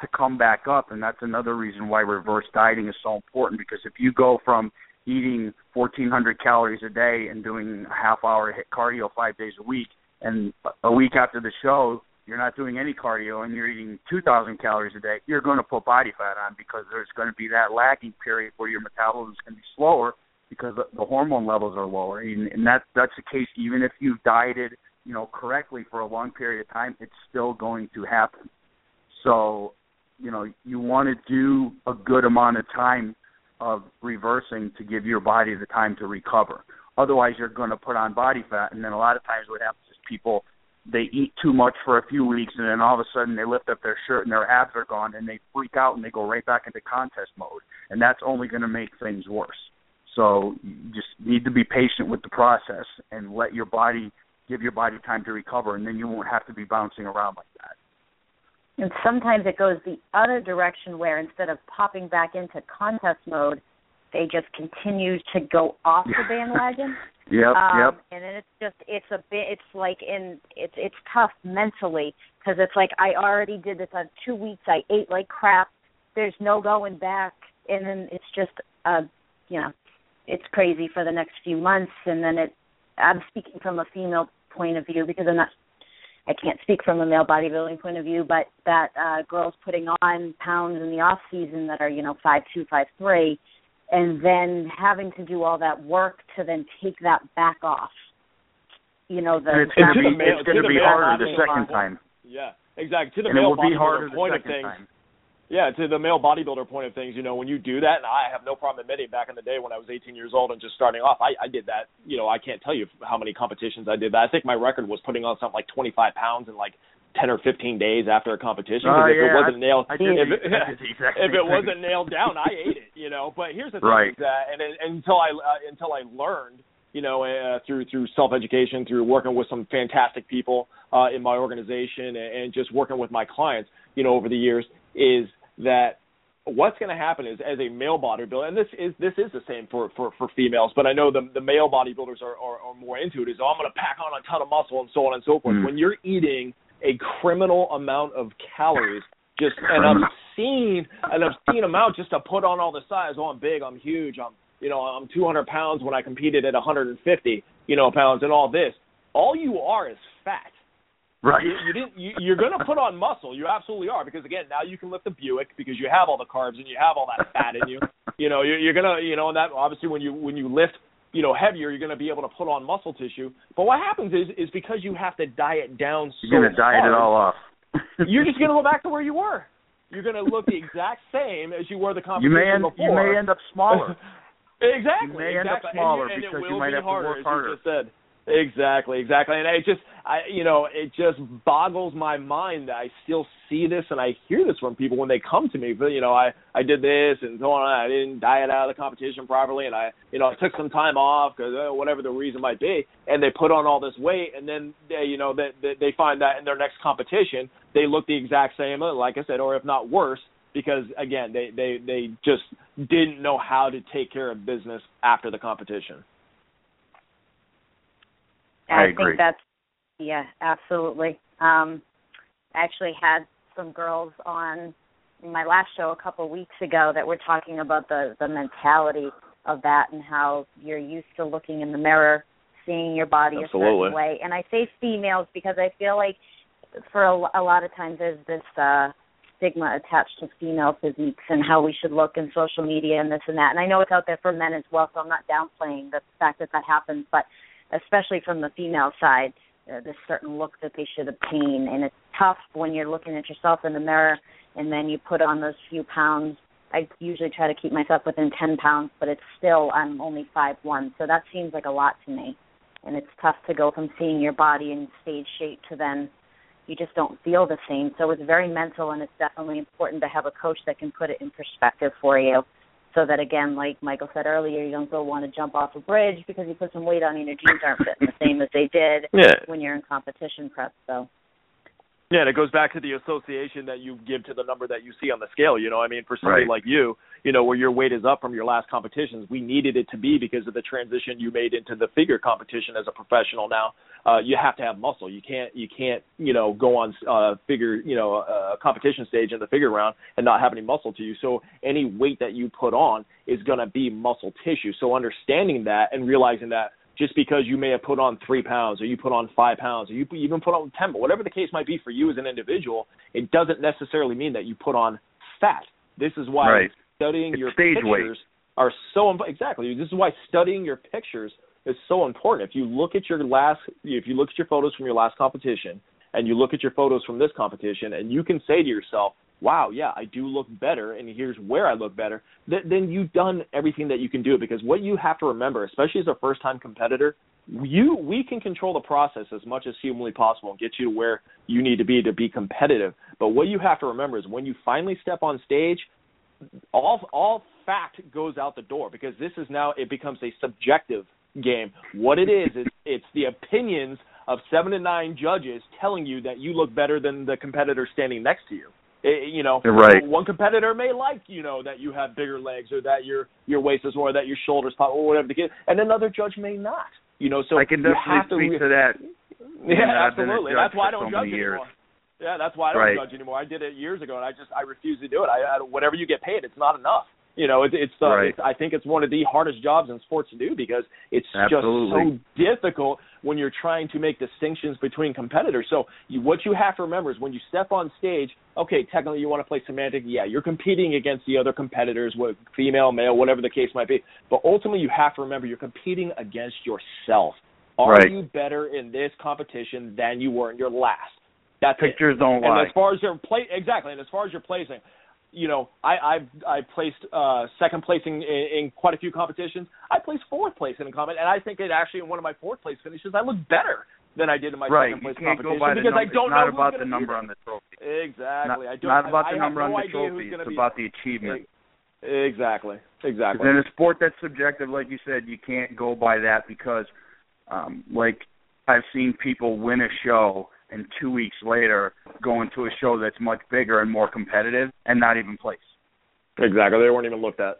to come back up. And that's another reason why reverse dieting is so important, because if you go from eating 1,400 calories a day and doing a half-hour cardio 5 days a week, and a week after the show you're not doing any cardio and you're eating 2,000 calories a day, you're going to put body fat on, because there's going to be that lagging period where your metabolism is going to be slower because the hormone levels are lower. And that's the case even if you've dieted, you know, correctly for a long period of time, it's still going to happen. So, you know, you want to do a good amount of time of reversing to give your body the time to recover. Otherwise, you're going to put on body fat. And then a lot of times what happens is people, they eat too much for a few weeks, and then all of a sudden they lift up their shirt and their abs are gone, and they freak out and they go right back into contest mode. And that's only going to make things worse. So you just need to be patient with the process and let your body, give your body time to recover, and then you won't have to be bouncing around like that. And sometimes it goes the other direction where instead of popping back into contest mode, they just continue to go off the bandwagon. Yep. And then it's tough mentally because it's like, I already did this on 2 weeks. I ate like crap. There's no going back. And then it's just, it's crazy for the next few months. And then I'm speaking from a female point of view because I can't speak from a male bodybuilding point of view, but that girls putting on pounds in the off season that are, 5'2", 5'3", and then having to do all that work to then take that back off. It's going to be harder the second time. Yeah, exactly. To the male bodybuilder point of things. Yeah, to the male bodybuilder point of things, when you do that, and I have no problem admitting back in the day when I was 18 years old and just starting off, I did that. I can't tell you how many competitions I did that. I think my record was putting on something like 25 pounds in like 10 or 15 days after a competition. If it wasn't nailed down, I ate it, But here's the thing. Right. Until I learned, through self-education, through working with some fantastic people in my organization and just working with my clients, over the years, is that what's going to happen is as a male bodybuilder, and this is the same for females, but I know the male bodybuilders are more into it, is I'm going to pack on a ton of muscle and so on and so forth. When you're eating a criminal amount of calories, just an obscene amount just to put on all the size, I'm big, I'm huge, I'm 200 pounds when I competed at 150 pounds and all this, all you are is fat. Right. You're going to put on muscle. You absolutely are, because again, now you can lift a Buick because you have all the carbs and you have all that fat in you. You're going to, and that obviously when you lift, heavier, you're going to be able to put on muscle tissue. But what happens is because you have to diet down so you're going to diet it all off. You're just going to go back to where you were. You're going to look the exact same as you were the competition before. You may end up smaller. Exactly. You may end up smaller because you might have to work harder. As you just said. Exactly. And it just boggles my mind that I still see this and I hear this from people when they come to me. But, I did this and so on. I didn't diet out of the competition properly. And I took some time off because whatever the reason might be. And they put on all this weight. And then, they find that in their next competition, they look the exact same, like I said, or if not worse, because, again, they just didn't know how to take care of business after the competition. I agree. Think that's, absolutely. I actually had some girls on my last show a couple weeks ago that were talking about the mentality of that and how you're used to looking in the mirror, seeing your body absolutely. A certain way. And I say females because I feel like for a lot of times there's this stigma attached to female physiques and how we should look in social media and this and that. And I know it's out there for men as well, so I'm not downplaying the fact that happens, but especially from the female side, this certain look that they should obtain. And it's tough when you're looking at yourself in the mirror and then you put on those few pounds. I usually try to keep myself within 10 pounds, but it's still, I'm only 5'1", so that seems like a lot to me. And it's tough to go from seeing your body in stage shape to then you just don't feel the same. So it's very mental, and it's definitely important to have a coach that can put it in perspective for you. So that, again, like Michael said earlier, you don't go want to jump off a bridge because you put some weight on and your jeans aren't fitting the same as they did when you're in competition prep. So. Yeah, and it goes back to the association that you give to the number that you see on the scale. For somebody like you, where your weight is up from your last competitions, we needed it to be because of the transition you made into the figure competition as a professional. Now, you have to have muscle. You can't go on figure, competition stage in the figure round and not have any muscle to you. So any weight that you put on is going to be muscle tissue. So understanding that and realizing that, just because you may have put on 3 pounds or you put on 5 pounds or you even put on 10, but whatever the case might be for you as an individual, it doesn't necessarily mean that you put on fat. This is why studying your pictures are so important. Exactly. This is why studying your pictures is so important. If you look at your photos from your last competition and you look at your photos from this competition, and you can say to yourself, wow, yeah, I do look better, and here's where I look better, then you've done everything that you can do. Because what you have to remember, especially as a first-time competitor, we can control the process as much as humanly possible and get you to where you need to be competitive. But what you have to remember is when you finally step on stage, all fact goes out the door, because this is now, it becomes a subjective game. What it is it's the opinions of 7 to 9 judges telling you that you look better than the competitor standing next to you. Right. One competitor may like, that you have bigger legs, or that your waist is more, or that your shoulders pop, or whatever the case, and another judge may not. So I can definitely speak to that. Yeah, absolutely. That's why I don't judge anymore. Yeah, that's why I don't judge anymore. I did it years ago, and I refuse to do it. I whatever you get paid, it's not enough. I think it's one of the hardest jobs in sports to do, because it's absolutely just so difficult when you're trying to make distinctions between competitors. So what you have to remember is when you step on stage, okay, technically you want to play semantic. Yeah, you're competing against the other competitors, female, male, whatever the case might be. But ultimately you have to remember you're competing against yourself. Are you better in this competition than you were in your last? That's pictures it. Don't lie. And as far as your exactly, and as far as your placing, I placed second placing in quite a few competitions. I placed fourth place in a competition, and I think that actually in one of my fourth place finishes, I looked better than I did in my second place competition, because I don't know. It's not about the number on the trophy. Exactly. Not about the number on the trophy. It's about the achievement. Exactly. In a sport that's subjective, like you said, you can't go by that, because, like, I've seen people win a show and 2 weeks later going to a show that's much bigger and more competitive and not even place. Exactly. They weren't even looked at.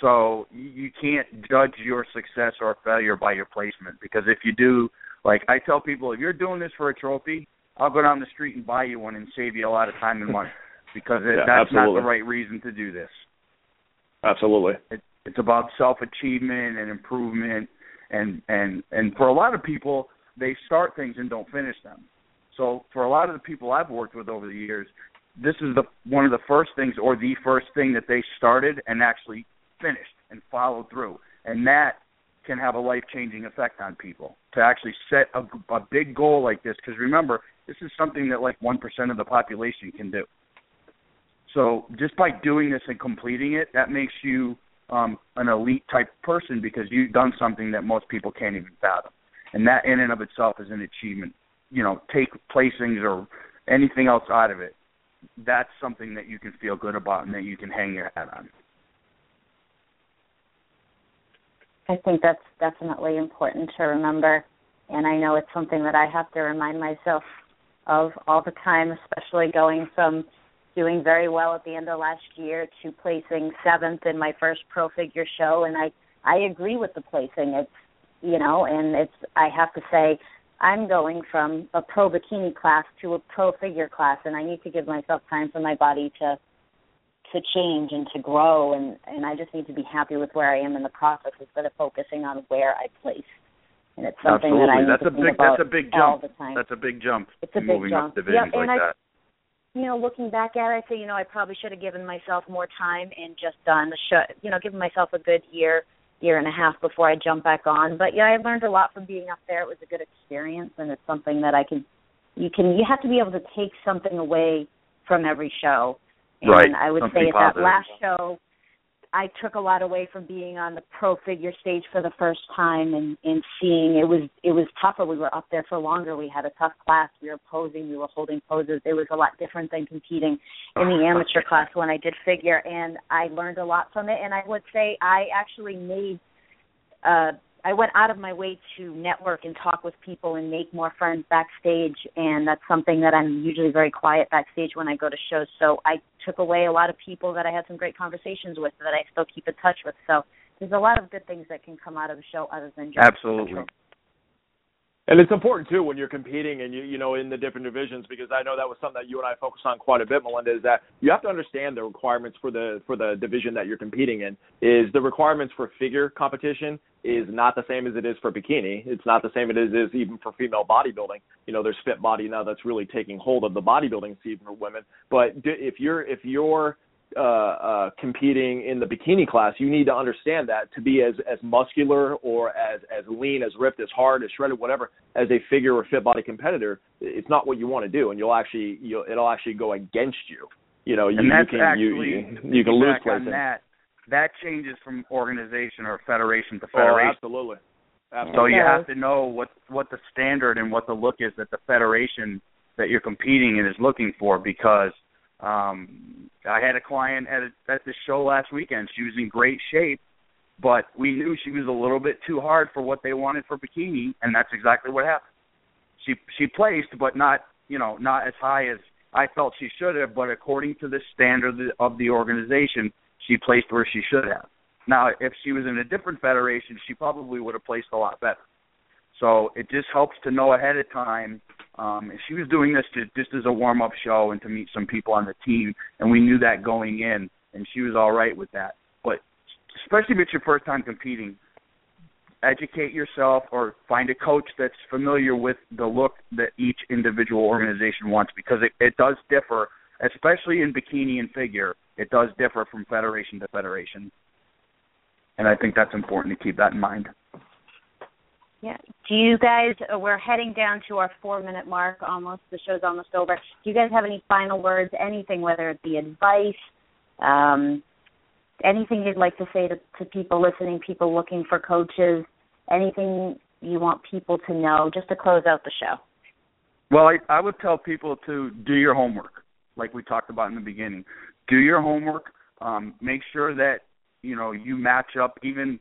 So you can't judge your success or failure by your placement, because if you do, like I tell people, if you're doing this for a trophy, I'll go down the street and buy you one and save you a lot of time and money, because that's not the right reason to do this. Absolutely. It's about self-achievement and improvement. And for a lot of people, they start things and don't finish them. So for a lot of the people I've worked with over the years, this is one of the first things, or the first thing that they started and actually finished and followed through. And that can have a life-changing effect on people, to actually set a big goal like this. Because remember, this is something that like 1% of the population can do. So just by doing this and completing it, that makes you an elite type person, because you've done something that most people can't even fathom. And that in and of itself is an achievement. Take placings or anything else out of it. That's something that you can feel good about and that you can hang your hat on. I think that's definitely important to remember. And I know it's something that I have to remind myself of all the time, especially going from doing very well at the end of last year to placing 7th in my first pro figure show. And I agree with the placing. It's, I have to say, I'm going from a pro bikini class to a pro figure class, and I need to give myself time for my body to change and to grow, and I just need to be happy with where I am in the process instead of focusing on where I place. And it's something that I need to think about all the time. That's a big jump. It's a big jump. Moving up divisions like that. Looking back at it, I say, I probably should have given myself more time and just done the show, given myself a good year and a half before I jump back on. But yeah, I learned a lot from being up there. It was a good experience, and it's something that you have to be able to take something away from every show. And I would say at that last show, I took a lot away from being on the pro figure stage for the first time and seeing it was tougher. We were up there for longer. We had a tough class. We were posing. We were holding poses. It was a lot different than competing in the amateur class when I did figure, and I learned a lot from it. And I would say I actually I went out of my way to network and talk with people and make more friends backstage, and that's something that I'm usually very quiet backstage when I go to shows. So I took away a lot of people that I had some great conversations with that I still keep in touch with. So there's a lot of good things that can come out of the show other than just control. And it's important, too, when you're competing and, in the different divisions, because I know that was something that you and I focused on quite a bit, Melinda, is that you have to understand the requirements for the division that you're competing in. Is the requirements for figure competition is not the same as it is for bikini. It's not the same as it is even for female bodybuilding. There's fit body now that's really taking hold of the bodybuilding scene for women. But if you're competing in the bikini class, you need to understand that to be as muscular or as lean, as ripped, as hard, as shredded, whatever, as a figure or fit body competitor, it's not what you want to do, and it'll actually go against you. you know, you, and that's you can actually, you can lose places. That changes from organization or federation to federation. Oh, absolutely. Absolutely. So you have to know what the standard and what the look is that the federation that you're competing in is looking for, because I had a client at the show last weekend. She was in great shape, but we knew she was a little bit too hard for what they wanted for bikini, and that's exactly what happened. She placed, but not as high as I felt she should have, but according to the standard of the organization, she placed where she should have. Now, if she was in a different federation, she probably would have placed a lot better. So it just helps to know ahead of time. And she was doing this just as a warm-up show and to meet some people on the team, and we knew that going in, and she was all right with that. But especially if it's your first time competing, educate yourself or find a coach that's familiar with the look that each individual organization wants, because it does differ, especially in bikini and figure. It does differ from federation to federation. And I think that's important to keep that in mind. Yeah. Do you guys, we're heading down to our 4-minute mark almost. The show's almost over. Do you guys have any final words, anything, whether it be advice, anything you'd like to say to people listening, people looking for coaches, anything you want people to know just to close out the show? Well, I would tell people to do your homework, like we talked about in the beginning. Do your homework. Make sure that, you match up, even,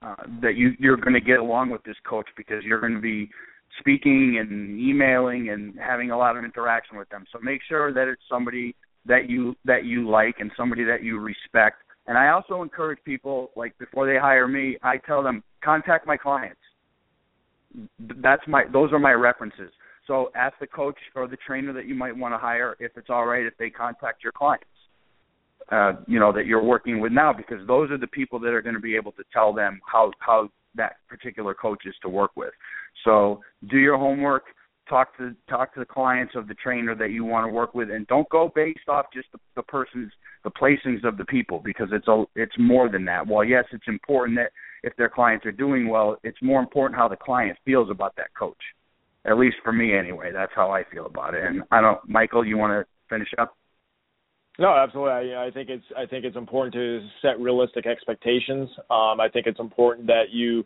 that you're going to get along with this coach, because you're going to be speaking and emailing and having a lot of interaction with them. So make sure that it's somebody that you like and somebody that you respect. And I also encourage people, like before they hire me, I tell them, contact my clients. Those are my references. So ask the coach or the trainer that you might want to hire if it's all right if they contact your clients, that you're working with now, because those are the people that are going to be able to tell them how that particular coach is to work with. So do your homework. Talk to the clients of the trainer that you want to work with, and don't go based off just the placings of the people, because it's more than that. While yes, it's important that if their clients are doing well, it's more important how the client feels about that coach. At least for me, anyway, that's how I feel about it. And I don't, Michael, you want to finish up? No, absolutely. I think it's important to set realistic expectations. I think it's important that you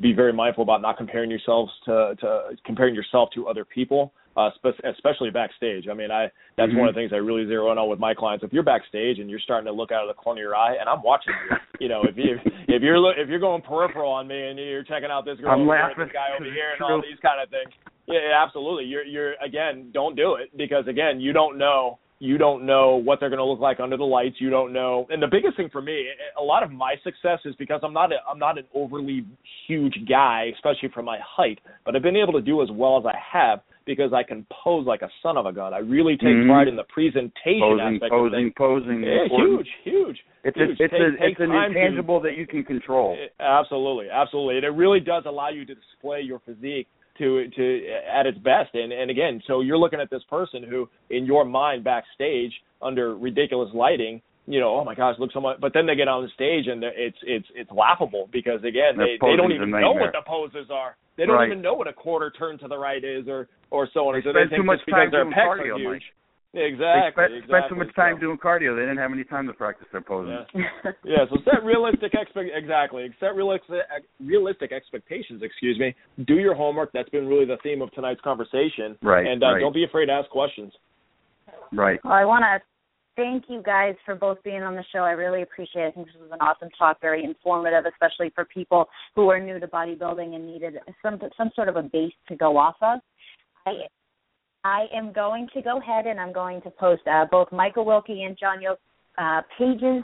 be very mindful about not comparing yourselves to other people, especially backstage. I mean, that's one of the things I really zero in on with my clients. If you're backstage and you're starting to look out of the corner of your eye, and I'm watching you, if you're going peripheral on me and you're checking out this girl over here and this guy over here and all these kind of things, yeah, absolutely. You're again, don't do it, because again, you don't know what they're going to look like under the lights. You don't know. And the biggest thing for me, a lot of my success is because I'm not an overly huge guy, especially for my height, but I've been able to do as well as I have because I can pose like a son of a gun. I really take pride in the presentation aspect of things. Posing. Yeah, huge. It's an intangible that you can control. Absolutely. And it really does allow you to display your physique to at its best, and again, so you're looking at this person who, in your mind backstage under ridiculous lighting, oh my gosh, look so much, but then they get on the stage and it's laughable, because again, they don't even know what the poses are. They don't even know what a quarter turn to the right is or so on. They spend too much time doing cardio, Mike. Exactly. They spent too much time doing cardio. They didn't have any time to practice their poses. Yeah. So set realistic realistic expectations. Excuse me. Do your homework. That's been really the theme of tonight's conversation. Right. And don't be afraid to ask questions. Right. Well, I want to thank you guys for both being on the show. I really appreciate it. I think this was an awesome talk, very informative, especially for people who are new to bodybuilding and needed some sort of a base to go off of. I am going to go ahead and I'm going to post both Michael Wilkie and John Yobst pages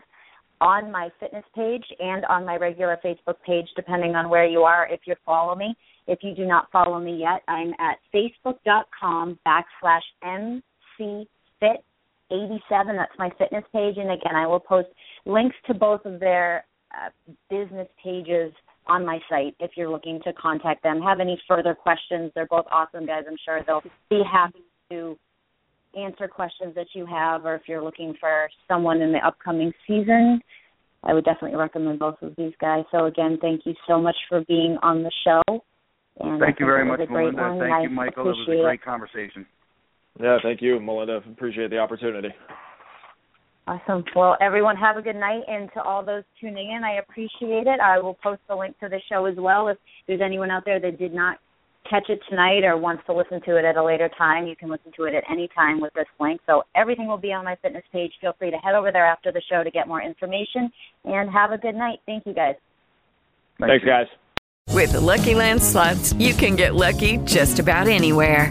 on my fitness page and on my regular Facebook page, depending on where you are, if you follow me. If you do not follow me yet, I'm at facebook.com/mcfit87. That's my fitness page. And, again, I will post links to both of their business pages on my site if you're looking to contact them. Have any further questions? They're both awesome guys. I'm sure they'll be happy to answer questions that you have, or if you're looking for someone in the upcoming season, I would definitely recommend both of these guys. So, again, thank you so much for being on the show. And thank you very much, Melinda. Thank you, Michael. It was a great conversation. Yeah, thank you, Melinda. Appreciate the opportunity. Awesome. Well, everyone have a good night, and to all those tuning in, I appreciate it. I will post the link to the show as well. If there's anyone out there that did not catch it tonight or wants to listen to it at a later time, you can listen to it at any time with this link. So everything will be on my fitness page. Feel free to head over there after the show to get more information, and have a good night. Thank you, guys. Thanks, guys. With the Lucky Land Slots, you can get lucky just about anywhere.